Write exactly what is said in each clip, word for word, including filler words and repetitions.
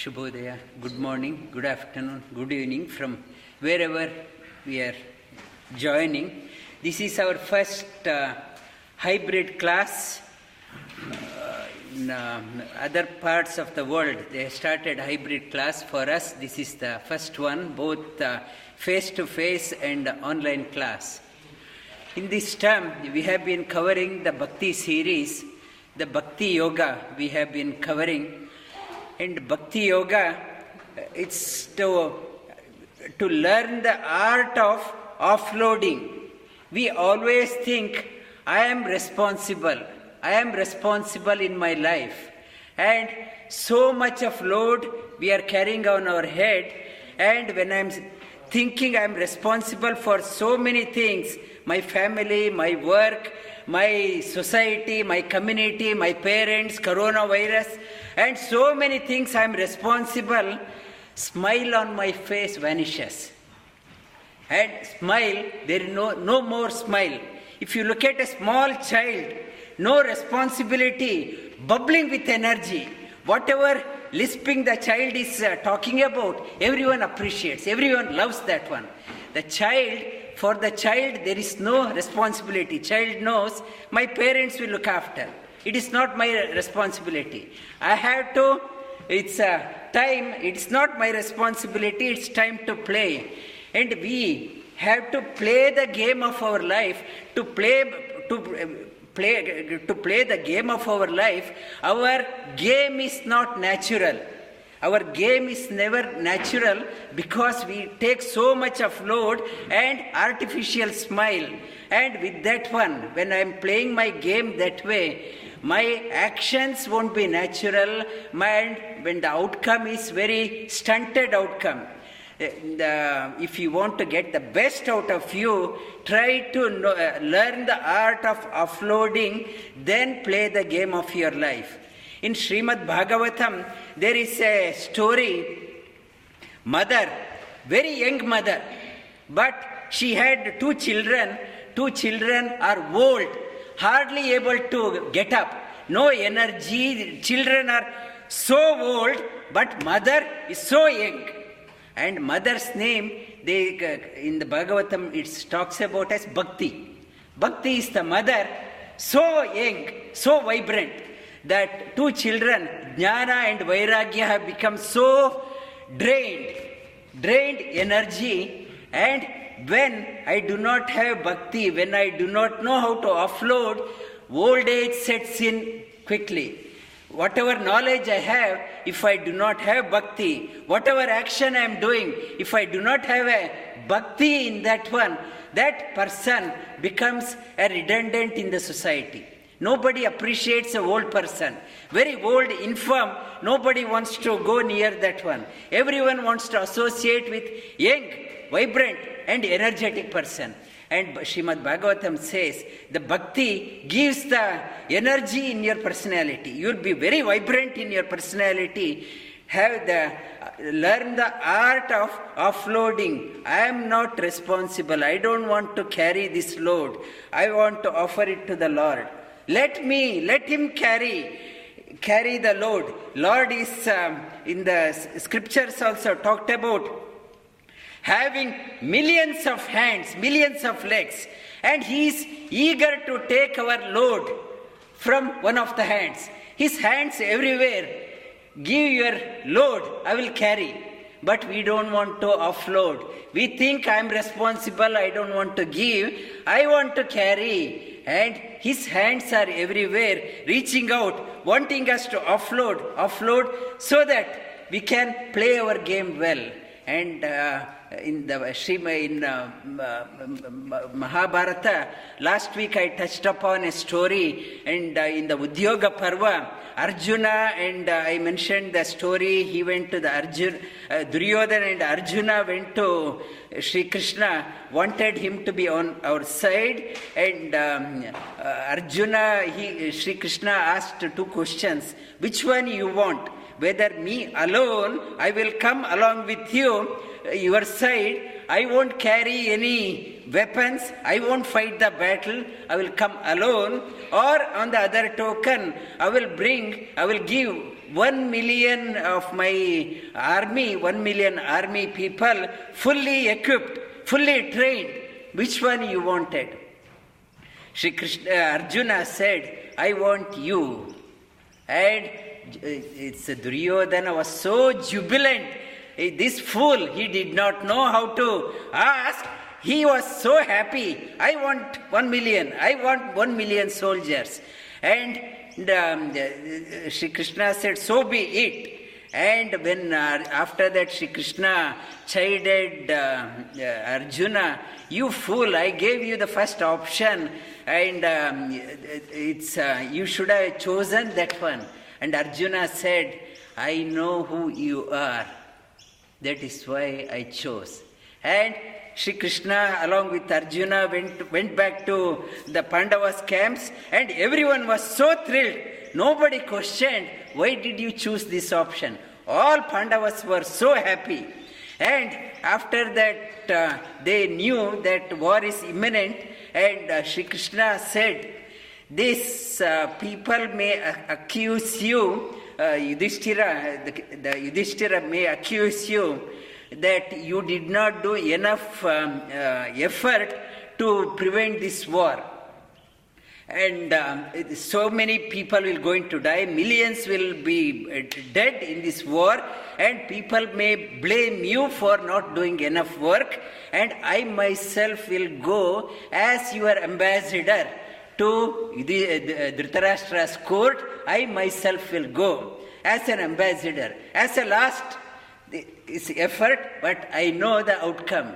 Shubhodaya, good morning, good afternoon, good evening from wherever we are joining. This is our first uh, hybrid class. Uh, in uh, other parts of the world, they started hybrid class. For us, this is the first one, both uh, face-to-face and online class. In this term, we have been covering the Bhakti series, the Bhakti Yoga we have been covering. And Bhakti Yoga, it's to, to learn the art of offloading. We always think, I am responsible. I am responsible in my life. And so much of load we are carrying on our head. And when I'm thinking I'm responsible for so many things, my family, my work, my society, my community, my parents, coronavirus, and so many things I'm responsible, smile on my face vanishes. And smile, there is no, no more smile. If you look at a small child, no responsibility, bubbling with energy, whatever lisping the child is uh, talking about, everyone appreciates, everyone loves that one. The child, for the child, there is no responsibility. Child knows, my parents will look after. It is not my responsibility. I have to, it's uh, time, it's not my responsibility, it's time to play. And we have to play the game of our life, to play, to uh, Play, to play the game of our life. Our game is not natural. Our game is never natural because we take so much of load and artificial smile. And with that one, when I am playing my game that way, my actions won't be natural. And when the outcome is very stunted outcome. The, if you want to get the best out of you, try to know, uh, learn the art of offloading, then play the game of your life. In Srimad Bhagavatam, there is a story, mother, very young mother, but she had two children, two children are old, hardly able to get up, no energy, children are so old, but mother is so young. And mother's name, they in the Bhagavatam, it talks about as Bhakti. Bhakti is the mother, so young, so vibrant, that two children, Jnana and Vairagya, have become so drained, drained energy. And when I do not have Bhakti, when I do not know how to offload, old age sets in quickly. Whatever knowledge I have, if I do not have Bhakti, whatever action I am doing, if I do not have a Bhakti in that one, that person becomes a redundant in the society. Nobody appreciates an old person. Very old, infirm, nobody wants to go near that one. Everyone wants to associate with young, vibrant and energetic person. And Srimad Bhagavatam says, the Bhakti gives the energy in your personality. You will be very vibrant in your personality. Have the, learn the art of offloading. I am not responsible. I don't want to carry this load. I want to offer it to the Lord. Let me, let Him carry. Carry the load. Lord is, um, in the scriptures also talked about, having millions of hands, millions of legs, and He is eager to take our load from one of the hands. His hands everywhere, give your load, I will carry. But we don't want to offload. We think I am responsible, I don't want to give, I want to carry. And His hands are everywhere, reaching out, wanting us to offload, offload, so that we can play our game well. And uh, in the in uh, Mahabharata, last week I touched upon a story, and uh, in the Udyoga Parva, Arjuna, and uh, I mentioned the story, he went to the Arjuna, uh, Duryodhana and Arjuna went to Shri Krishna, wanted him to be on our side, and um, uh, Arjuna, he, Shri Krishna asked two questions, which one you want? whether me alone, I will come along with you, your side. I won't carry any weapons, I won't fight the battle, I will come alone. Or on the other token, I will bring, I will give one million of my army, one million army people, fully equipped, fully trained. Which one you wanted? Shri Krishna, Arjuna said, I want you. And it's Duryodhana was so jubilant. This fool, he did not know how to ask. He was so happy. I want one million. I want one million soldiers. And um, Shri Krishna said, so be it. And when uh, after that Shri Krishna chided uh, uh, Arjuna, you fool, I gave you the first option. And um, it's uh, you should have chosen that one. And Arjuna said, I know who you are. That is why I chose. And Shri Krishna along with Arjuna went, went back to the Pandavas camps, and everyone was so thrilled. Nobody questioned, why did you choose this option? All Pandavas were so happy. And after that uh, they knew that war is imminent, and uh, Shri Krishna said, these uh, people may uh, accuse you, Uh, Yudhishthira, the, the Yudhishthira may accuse you that you did not do enough um, uh, effort to prevent this war. And um, so many people will going to die, millions will be dead in this war, and people may blame you for not doing enough work, and I myself will go as your ambassador to Dhritarashtra's court. I myself will go as an ambassador, as a last effort, but I know the outcome.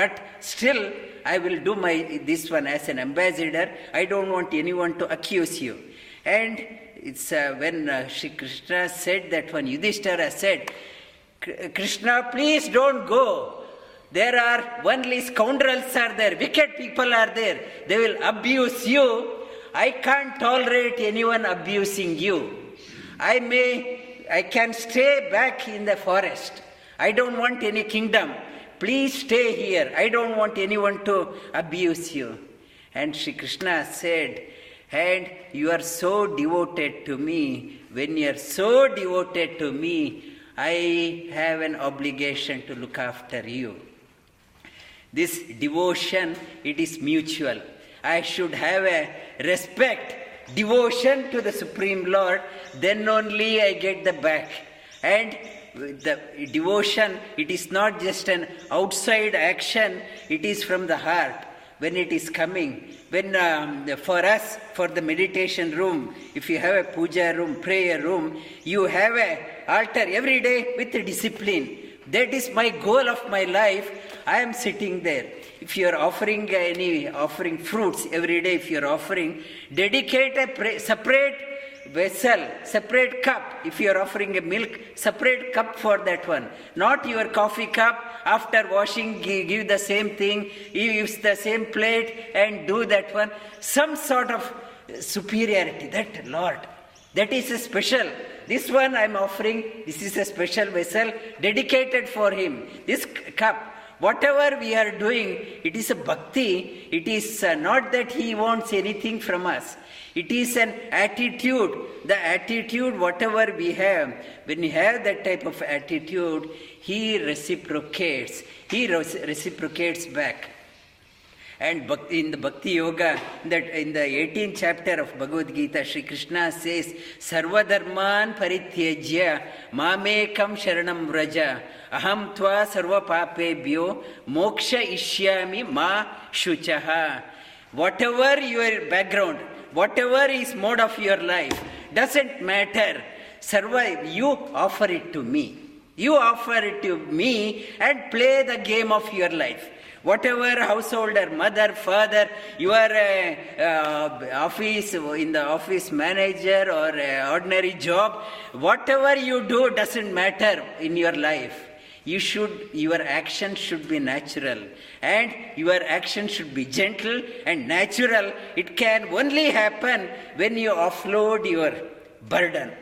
But still, I will do my this one as an ambassador. I don't want anyone to accuse you. And it's uh, when uh, Shri Krishna said that one, Yudhishthira said, Krishna, please don't go. There are only scoundrels are there, wicked people are there. They will abuse you. I can't tolerate anyone abusing you. I may, I can stay back in the forest. I don't want any kingdom. Please stay here. I don't want anyone to abuse you. And Shri Krishna said, and you are so devoted to me. When you are so devoted to me, I have an obligation to look after you. This devotion, it is mutual. I should have a respect, devotion to the Supreme Lord, then only I get the back. And the devotion, it is not just an outside action, it is from the heart. When it is coming, when um, for us, for the meditation room, if you have a puja room, prayer room, you have an altar every day with discipline. That is my goal of my life. I am sitting there. If you are offering any offering fruits every day, if you are offering, dedicate a pra- separate vessel, separate cup. If you are offering a milk, separate cup for that one. Not your coffee cup. After washing, give the same thing. Use the same plate and do that one. Some sort of superiority. That Lord, that is a special. This one I am offering. This is a special vessel dedicated for Him. This cup. Whatever we are doing, it is a bhakti. It is not that He wants anything from us. It is an attitude. The attitude, whatever we have, when you have that type of attitude, He reciprocates. He reciprocates back. And in the Bhakti Yoga, that in the eighteenth chapter of Bhagavad Gita, Shri Krishna says, Sarva dharman parityajya mamekam sharanam vraja aham tva sarva papebhyo moksha ishyami ma shuchaha. Whatever your background, whatever is mode of your life, doesn't matter. Sarva, you offer it to me. You offer it to me and play the game of your life. Whatever householder, mother, father, you are a uh, office, in the office manager or a ordinary job, whatever you do doesn't matter in your life. You should, your action should be natural, and your action should be gentle and natural. It can only happen when you offload your burden.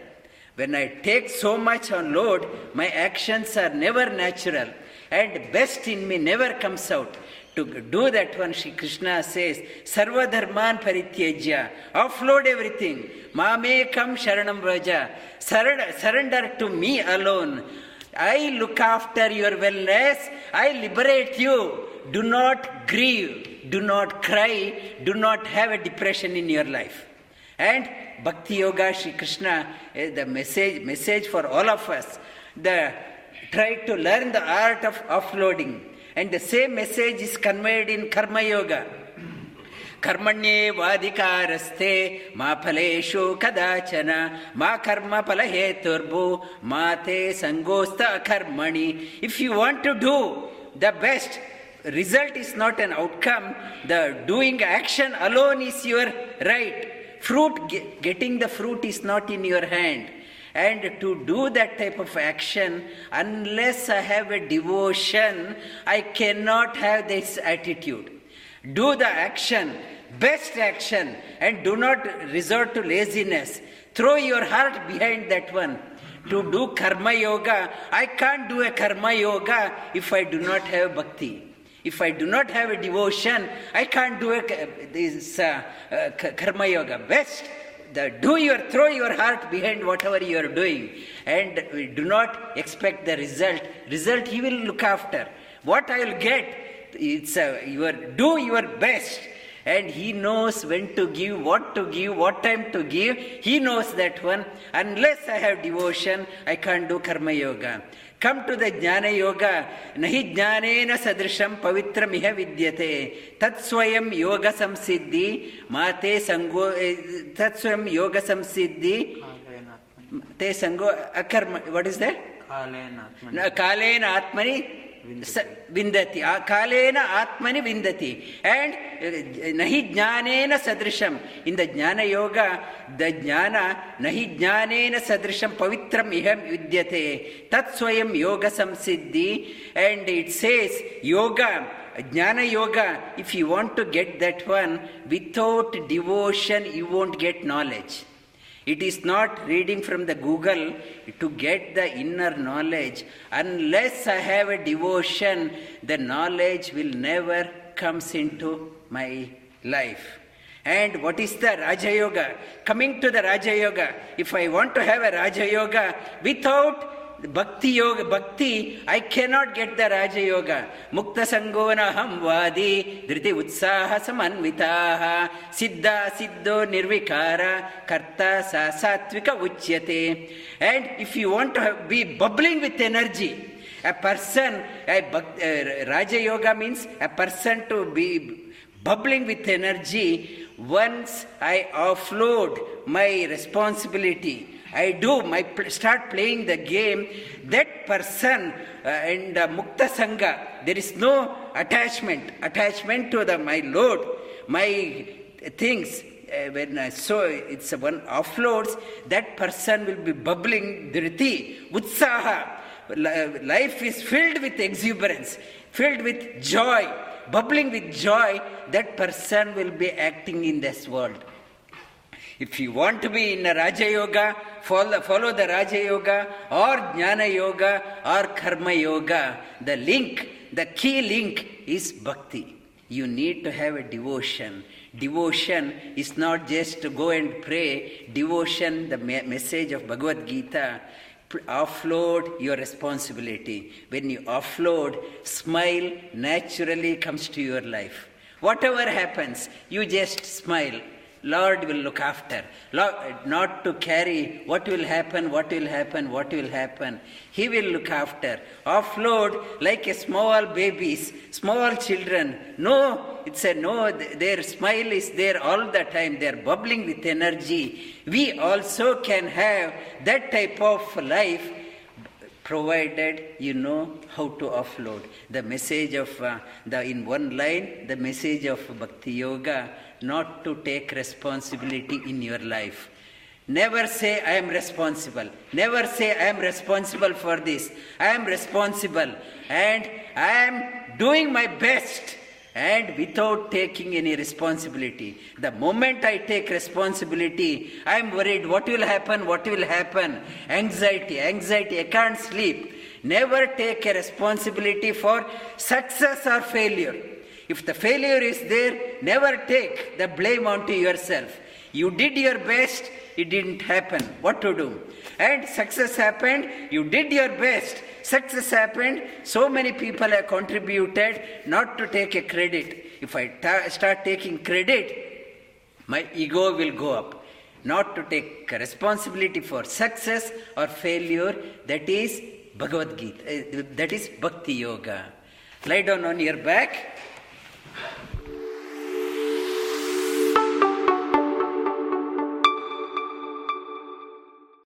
When I take so much on load, my actions are never natural and best in me never comes out. To do that one, Shri Krishna says, Sarva dharman parityajya, offload everything, Mame kam sharanam raja, surrender to me alone. I look after your wellness, I liberate you. Do not grieve, do not cry, do not have a depression in your life. And Bhakti Yoga, Shri Krishna, is the message, message for all of us. The, try to learn the art of offloading. And the same message is conveyed in Karma Yoga. Karmanye vadikaraste ma phaleshu kadachana ma karma palaheturbu ma te sangosta karmani. If you want to do the best, result is not an outcome. The doing action alone is your right. Fruit, getting the fruit is not in your hand. And to do that type of action, unless I have a devotion, I cannot have this attitude. Do the action, best action, and do not resort to laziness. Throw your heart behind that one. To do Karma Yoga, I can't do a Karma Yoga if I do not have bhakti. If I do not have a devotion, I can't do a, this uh, uh, Karma Yoga. Best. The do your, throw your heart behind whatever you are doing, and do not expect the result. Result he will look after. What I will get, it's a, your, do your best, and he knows when to give, what to give, what time to give. He knows that one. Unless I have devotion, I can't do Karma Yoga. Come to the Jnana Yoga. Nahi jnanena sadrisham pavitram iha vidyate. Tatswayam yoga samsiddhi. Mate sango. Tatswayam yoga samsiddhi. Te sango akarma. What is that? Kalena atmani. Kalena atmani. Vindati. Kalena atmani vindati. And nahi jnanena sadrisham. In the Jnana Yoga, the jnana nahi jnanena sadrisham pavitram iham vidyate. Tat swayam yoga samsiddhi. And it says yoga, Jnana Yoga, if you want to get that one, without devotion you won't get knowledge. It is not reading from the Google to get the inner knowledge. Unless I have a devotion, the knowledge will never comes into my life. And what is the Raja Yoga? Coming to the Raja Yoga, if I want to have a Raja Yoga, without Bhakti Yoga, Bhakti, I cannot get the Raja Yoga. Mukta Sangona Hamvadi, Dhriti Utsaha Samanvitaha, Siddha Siddho Nirvikara, Karta Sa Sattvika Uchyate. And if you want to be bubbling with energy, a person, a, uh, Raja Yoga means a person to be bubbling with energy. Once I offload my responsibility, I do my pl- start playing the game, that person uh, and uh, Mukta Sangha, there is no attachment, attachment to the my load, my things. Uh, when I so it's uh, one offloads, that person will be bubbling dhriti, utsaha. Life is filled with exuberance, filled with joy, bubbling with joy. That person will be acting in this world. If you want to be in a Raja Yoga, follow, follow the Raja Yoga or Jnana Yoga or Karma Yoga. The link, the key link is bhakti. You need to have a devotion. Devotion is not just to go and pray. Devotion, the message of Bhagavad Gita, offload your responsibility. When you offload, smile naturally comes to your life. Whatever happens, you just smile. Lord will look after. Lord, not to carry what will happen, what will happen, what will happen. He will look after. Offload like a small babies, small children. No, it's a no, their smile is there all the time. They are bubbling with energy. We also can have that type of life, provided you know how to offload. The message of uh, the in one line, the message of Bhakti Yoga, not to take responsibility in your life. Never say, I am responsible. Never say, I am responsible for this. I am responsible. And I am doing my best. and without taking any responsibility. The moment I take responsibility, I am worried what will happen, what will happen. Anxiety, anxiety, I can't sleep. Never take a responsibility for success or failure. If the failure is there, never take the blame onto yourself. You did your best, it didn't happen. What to do? And success happened, you did your best. Success happened, so many people have contributed, not to take a credit. If I ta- start taking credit, my ego will go up. Not to take responsibility for success or failure, that is Bhagavad Gita, uh, that is Bhakti Yoga. Lie down on your back.